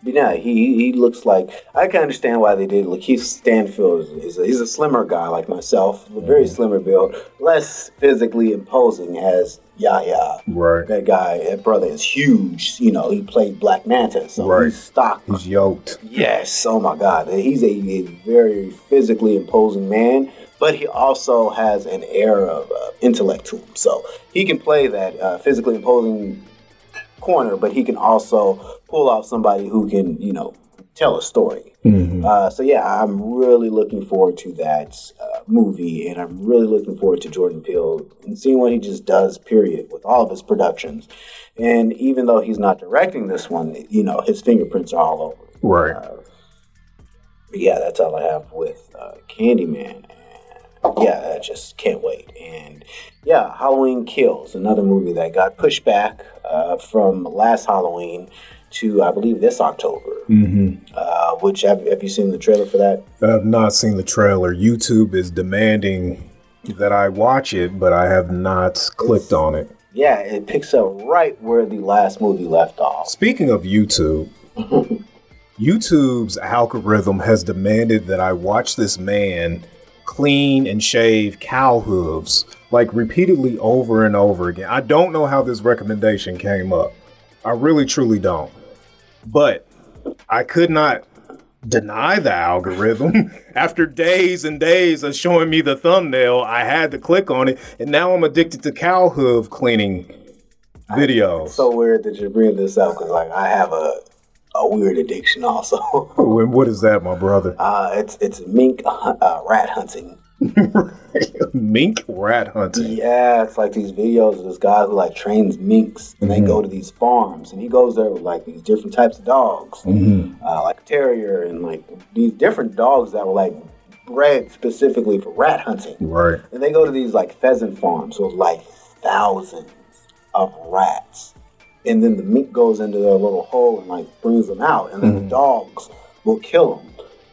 But yeah, he looks like, I can understand why they did. Lakeith Stanfield he's a slimmer guy like myself, a very slimmer build, less physically imposing as Yahya. Right. That guy, that brother is huge. You know, he played Black Manta, so he's stocked. He's yoked. Yes. Oh my God, he's a very physically imposing man, but he also has an air of intellect to him, so he can play that physically imposing corner, but he can also pull off somebody who can, you know, tell a story. Mm-hmm. I'm really looking forward to that movie, and I'm really looking forward to Jordan Peele and seeing what he just does, period, with all of his productions. And even though he's not directing this one, you know, his fingerprints are all over. Right. That's all I have with Candyman. Yeah, I just can't wait. And yeah, Halloween Kills, another movie that got pushed back from last Halloween to, I believe, this October. Mm-hmm. Which, have you seen the trailer for that? I have not seen the trailer. YouTube is demanding that I watch it, but I have not clicked on it. Yeah, it picks up right where the last movie left off. Speaking of YouTube, YouTube's algorithm has demanded that I watch this man clean and shave cow hooves, like repeatedly over and over again. I don't know how this recommendation came up. I really, truly don't. But I could not deny the algorithm. After days and days of showing me the thumbnail, I had to click on it. And now I'm addicted to cow hoof cleaning videos. It's so weird that you bring this up, because like I have a weird addiction also. What is that, my brother? It's mink rat hunting. Mink rat hunting? Yeah, it's like these videos of this guy who like trains minks, and they go to these farms, and he goes there with like these different types of dogs, like terrier, and like these different dogs that were like bred specifically for rat hunting. Right. And they go to these like pheasant farms with like thousands of rats. And then the mink goes into their little hole and like brings them out, and then the dogs will kill them.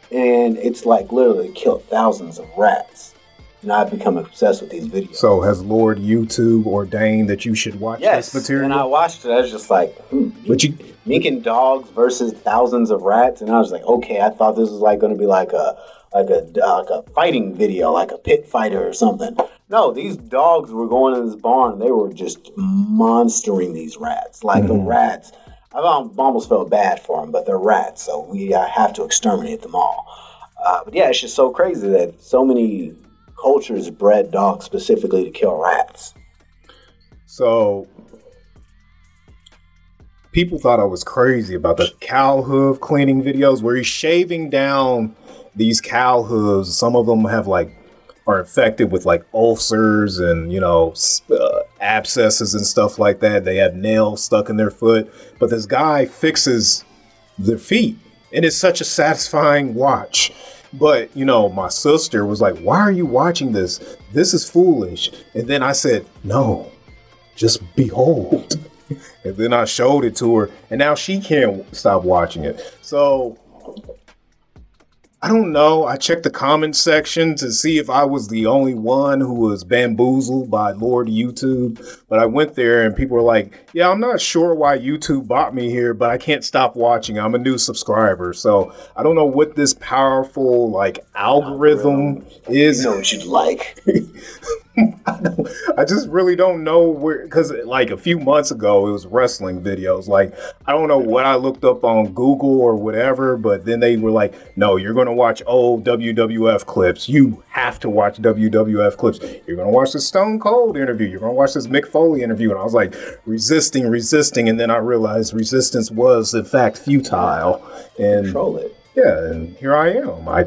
And it's like literally killed thousands of rats. And I've become obsessed with these videos. So has Lord YouTube ordained that you should watch this material? And I watched it. I was just like, mink and dogs versus thousands of rats. And I was like, okay, I thought this was like going to be like a fighting video, like a pit fighter or something. No, these dogs were going in this barn, and they were just monstering these rats. Like the rats, I almost felt bad for them, but they're rats, so we have to exterminate them all. But yeah, it's just so crazy that so many cultures bred dogs specifically to kill rats. So people thought I was crazy about the cow hoof cleaning videos, where he's shaving down these cow hooves. Some of them have are infected with like ulcers and, you know, abscesses and stuff like that. They have nails stuck in their foot, but this guy fixes their feet, and it's such a satisfying watch. But, you know, my sister was like, why are you watching this? This is foolish. And then I said, no, just behold. And then I showed it to her, and now she can't stop watching it. So I don't know. I checked the comment section to see if I was the only one who was bamboozled by Lord YouTube. But I went there, and people were like, yeah, I'm not sure why YouTube bought me here, but I can't stop watching. I'm a new subscriber. So I don't know what this powerful algorithm is. You know what you'd like. I just really don't know where, because like a few months ago, it was wrestling videos. Like, I don't know what I looked up on Google or whatever, but then they were like, no, you're going to watch old WWF clips. You have to watch WWF clips. You're going to watch the Stone Cold interview. You're going to watch this Mick Foley interview. And I was like resisting. And then I realized resistance was in fact futile. And control it. Yeah. And here I am. I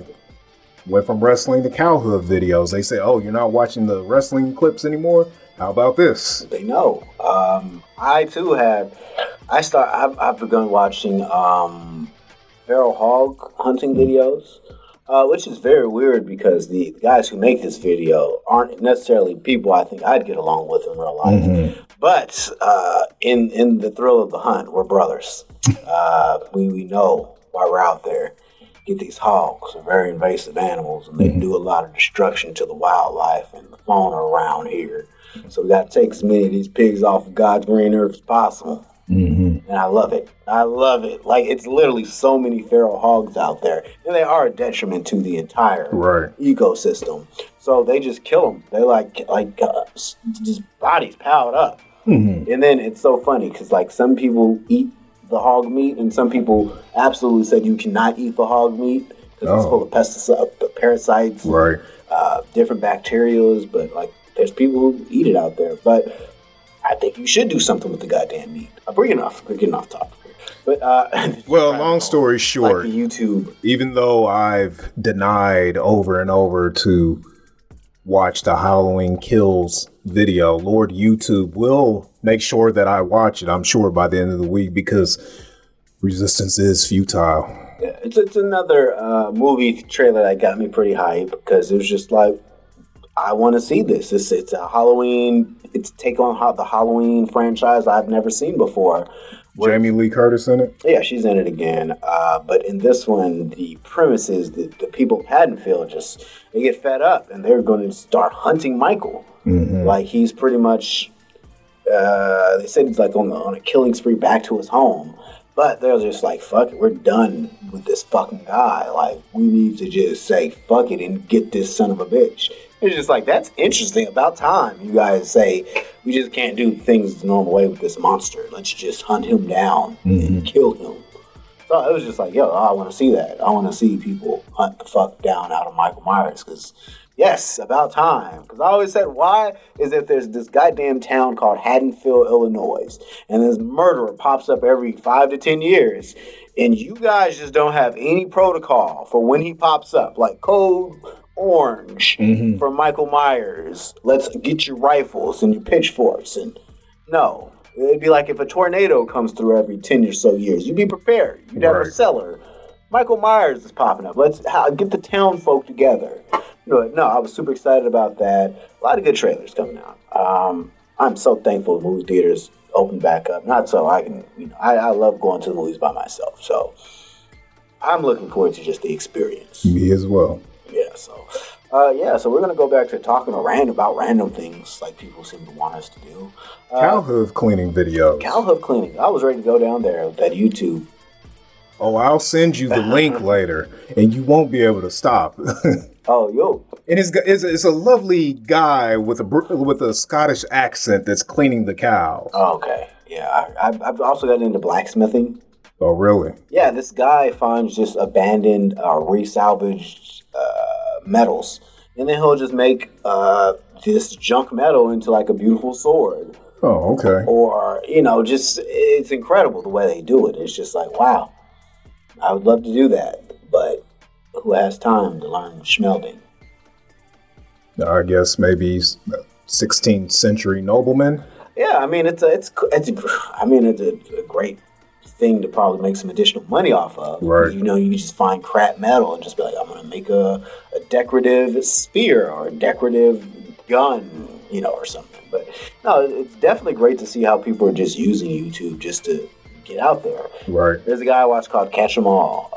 went from wrestling to cowhood videos. They say, oh, you're not watching the wrestling clips anymore? How about this? They know. I've begun watching feral hog hunting videos, which is very weird because the guys who make this video aren't necessarily people I think I'd get along with in real life. Mm-hmm. But in the thrill of the hunt, we're brothers. We know why we're out there. These hogs are very invasive animals, and they do a lot of destruction to the wildlife and the fauna around here. So that takes many of these pigs off of God's green earth as possible. Mm-hmm. And I love it. Like, it's literally so many feral hogs out there, and they are a detriment to the entire ecosystem. So they just kill them. They like just bodies piled up. Mm-hmm. And then it's so funny because like some people eat the hog meat, and some people absolutely said you cannot eat the hog meat because it's full of pesticides, parasites, different bacterias, but like there's people who eat it out there. But I think you should do something with the goddamn meat. We're getting off topic here. But well, long story short, like YouTube, even though I've denied over and over to watch the Halloween Kills video, Lord YouTube will make sure that I watch it, I'm sure, by the end of the week, because resistance is futile. Yeah, it's another movie trailer that got me pretty hyped because it was just like, I want to see this. It's a Halloween, it's take on the Halloween franchise I've never seen before. Jamie Lee Curtis in it? Yeah, she's in it again. But in this one, the premise is that the people of Haddonfield just, they get fed up and they're going to start hunting Michael. Mm-hmm. Like, he's pretty much, they said he's like on a killing spree back to his home. But they're just like, fuck it, we're done with this fucking guy. Like, we need to just say fuck it and get this son of a bitch. It's just like, that's interesting. About time you guys say, we just can't do things the normal way with this monster. Let's just hunt him down and kill him. So it was just like, yo, I want to see that. I want to see people hunt the fuck down out of Michael Myers. Because, yes, about time. Because I always said, why is that there's this goddamn town called Haddonfield, Illinois, and this murderer pops up every 5 to 10 years, and you guys just don't have any protocol for when he pops up, like code orange for Michael Myers. Let's get your rifles and your pitchforks. And no, it'd be like if a tornado comes through every 10 or so years, you'd be prepared. You'd have a cellar. Michael Myers is popping up. Let's get the town folk together. But no, I was super excited about that. A lot of good trailers coming out. I'm so thankful movie theaters open back up. Not so I can, you know, I love going to the movies by myself. So I'm looking forward to just the experience. Me as well. Yeah, so we're going to go back to talking about random things like people seem to want us to do. Cowhoof cleaning videos. Cowhoof cleaning. I was ready to go down there with that YouTube. Oh, I'll send you the link later, and you won't be able to stop. Oh, yo. And it's a lovely guy with a Scottish accent that's cleaning the cows. Oh, okay. Yeah, I've also gotten into blacksmithing. Oh, really? Yeah, this guy finds just abandoned resalvaged metals, and then he'll just make this junk metal into like a beautiful sword. Oh, okay. Or, you know, just it's incredible the way they do it. It's just like, wow, I would love to do that, but who has time to learn schmelding? I guess maybe 16th century nobleman. Yeah, I mean it's a great thing to probably make some additional money off of. Right. You know, you just find crap metal and just be like, I'm going to make a decorative spear or a decorative gun, you know, or something. But no, it's definitely great to see how people are just using YouTube just to get out there. Right. There's a guy I watch called Catch 'Em All,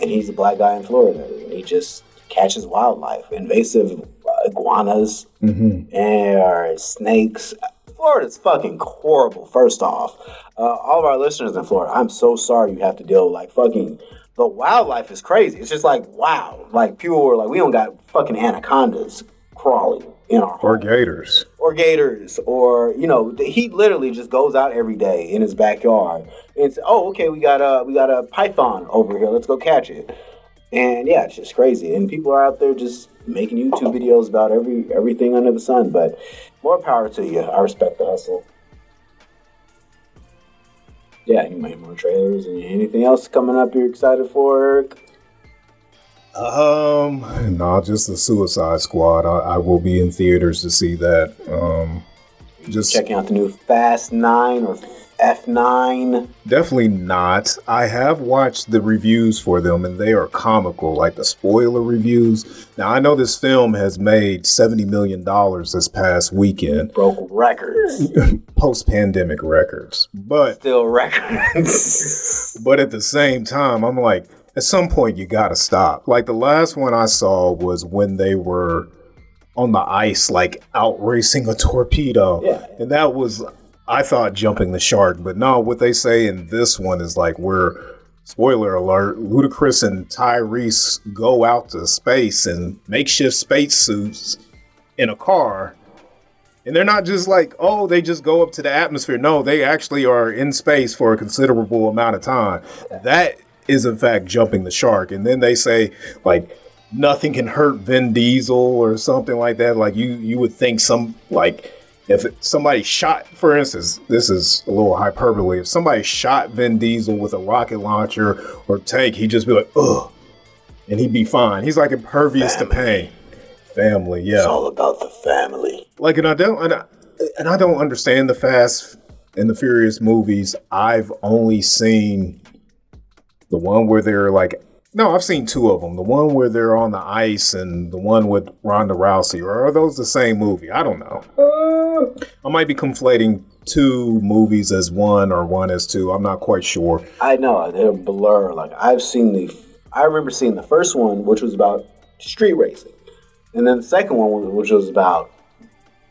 and he's a black guy in Florida, and he just catches wildlife, invasive iguanas or snakes. Florida's fucking horrible, first off. All of our listeners in Florida, I'm so sorry you have to deal with, like, fucking... The wildlife is crazy. It's just like, wow. Like, people were like, we don't got fucking anacondas crawling Or gators. Or gators. Or, you know, he literally just goes out every day in his backyard. It's, oh, okay, we got a python over here. Let's go catch it. And, yeah, it's just crazy. And people are out there just making YouTube videos about everything under the sun. But more power to you. I respect the hustle. Yeah, you might have more trailers. Anything else coming up you're excited for, Eric? Just the Suicide Squad. I will be in theaters to see that. Just checking out the new Fast 9 or F9. Definitely not. I have watched the reviews for them, and they are comical, like the spoiler reviews. Now, I know this film has made $70 million this past weekend. Broke records. Post-pandemic records. But still records. But at the same time, I'm like, at some point, you got to stop. Like, the last one I saw was when they were on the ice, like, outracing a torpedo. Yeah. And that was, I thought, jumping the shark. But no, what they say in this one is, like, we're, spoiler alert, Ludacris and Tyrese go out to space in makeshift spacesuits in a car. And they're not just like, oh, they just go up to the atmosphere. No, they actually are in space for a considerable amount of time. That is in fact jumping the shark. And then they say, like, nothing can hurt Vin Diesel or something like that. Like, you would think some, like, if somebody shot, for instance, this is a little hyperbole, if somebody shot Vin Diesel with a rocket launcher or tank, he'd just be like, ugh, and he'd be fine. He's like impervious family. To pain. Family, yeah. It's all about the family. Like, and I don't understand the Fast and the Furious movies. I've only seen the one where they're like, no, I've seen two of them. The one where they're on the ice and the one with Ronda Rousey. Or are those the same movie? I don't know. I might be conflating two movies as one or one as two. I'm not quite sure. I know. They're a blur. Like, I remember seeing the first one, which was about street racing. And then the second one, which was about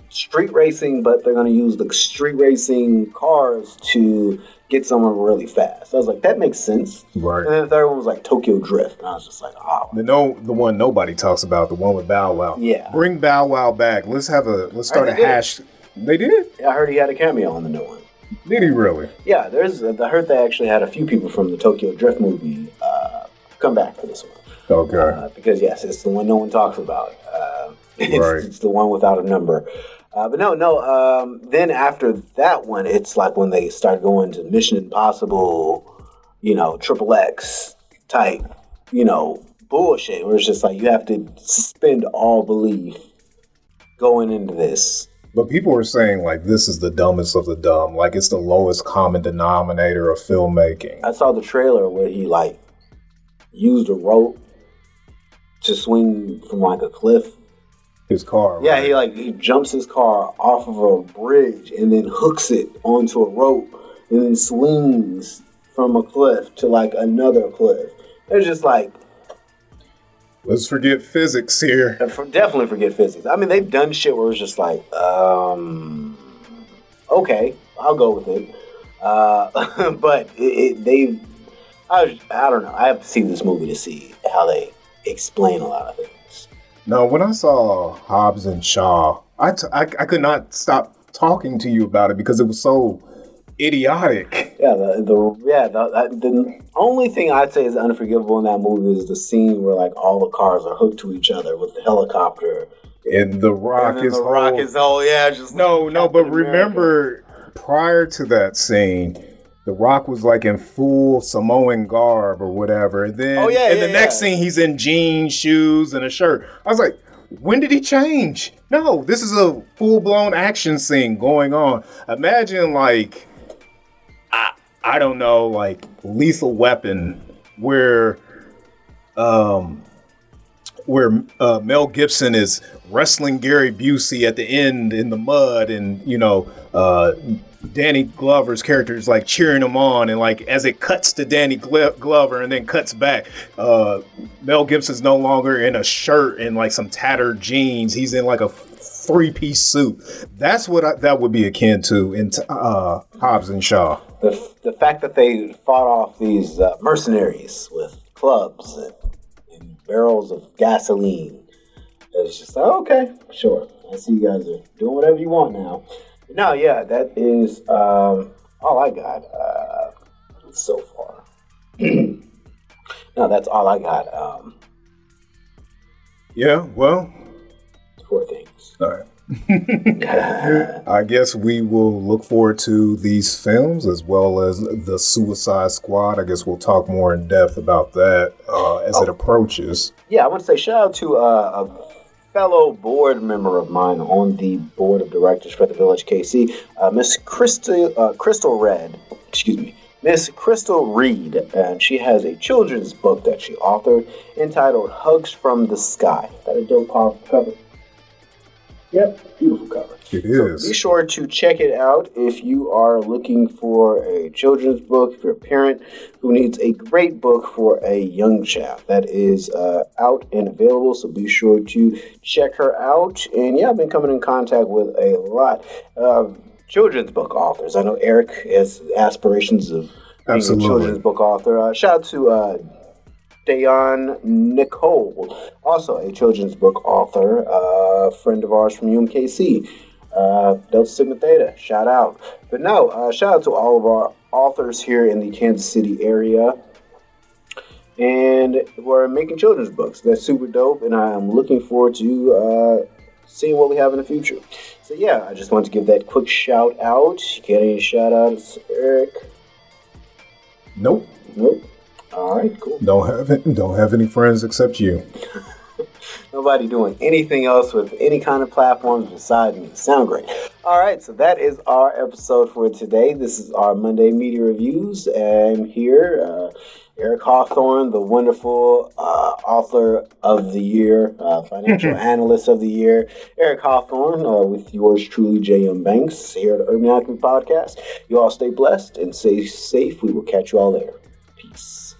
street racing, but they're going to use the street racing cars to get someone really fast. I was like, that makes sense. Right. And then the third one was like Tokyo Drift. And I was just like, oh. The one nobody talks about, the one with Bow Wow. Yeah. Bring Bow Wow back. Let's start a hash. They did? Yeah, I heard he had a cameo on the new one. Did he really? Yeah. I heard they actually had a few people from the Tokyo Drift movie come back for this one. Okay. Because, yes, it's the one no one talks about. It's the one without a number. Then after that one, it's like when they start going to Mission Impossible, you know, Triple X type, you know, bullshit, where it's just like you have to suspend all belief going into this. But people are saying, like, this is the dumbest of the dumb. Like, it's the lowest common denominator of filmmaking. I saw the trailer where he, like, used a rope to swing from, like, a cliff. His car, right? Yeah, he jumps his car off of a bridge and then hooks it onto a rope and then swings from a cliff to, like, another cliff. It's just like, let's forget physics here. Definitely forget physics. I mean, they've done shit where it's just like, okay, I'll go with it. But I don't know. I have to see this movie to see how they explain a lot of it. No, when I saw Hobbs and Shaw, I could not stop talking to you about it because it was so idiotic. Yeah, the only thing I'd say is unforgivable in that movie is the scene where, like, all the cars are hooked to each other with the helicopter. And The Rock is all, yeah. Just but Captain America. Remember, prior to that scene, The Rock was, like, in full Samoan garb or whatever. And then next scene, he's in jeans, shoes, and a shirt. I was like, when did he change? No, this is a full-blown action scene going on. Imagine, like, I don't know, like, Lethal Weapon, where Mel Gibson is wrestling Gary Busey at the end in the mud and, you know, Danny Glover's character is, like, cheering him on, and, like, as it cuts to Danny Glover and then cuts back, Mel Gibson's no longer in a shirt and, like, some tattered jeans. He's in, like, a three-piece suit. That's what that would be akin to in Hobbs and Shaw. The fact that they fought off these mercenaries with clubs and barrels of gasoline. And it's just like, okay, sure. I see you guys are doing whatever you want now. No, yeah, that is all I got so far. No, that's all I got. Yeah, well. Four things. All right. I guess we will look forward to these films as well as the Suicide Squad. I guess we'll talk more in depth about that as it approaches. Yeah, I want to say shout out to a fellow board member of mine on the board of directors for the Village KC, Miss Miss Crystal Reed, and she has a children's book that she authored entitled Hugs from the Sky. That a dope cover. Yep, beautiful cover. It is. So be sure to check it out if you are looking for a children's book, if you're a parent who needs a great book for a young child. That is out and available, so be sure to check her out. And yeah, I've been coming in contact with a lot of children's book authors. I know Eric has aspirations of being a children's book author. Shout out to Dayon Nicole, also a children's book author, a friend of ours from UMKC. Delta Sigma Theta, shout out. But no, shout out to all of our authors here in the Kansas City area and who are making children's books. That's super dope, and I'm looking forward to seeing what we have in the future. So yeah, I just wanted to give that quick shout out. You got any shout outs, Eric? Nope. All right, cool. Don't have any friends except you. Nobody doing anything else with any kind of platforms besides me. Sound great. All right, so that is our episode for today. This is our Monday Media Reviews. I'm here, Eric Hawthorne, the wonderful author of the year, financial analyst of the year. Eric Hawthorne with yours truly, J.M. Banks, here at Urban Alchemy Podcast. You all stay blessed and stay safe. We will catch you all later. Peace.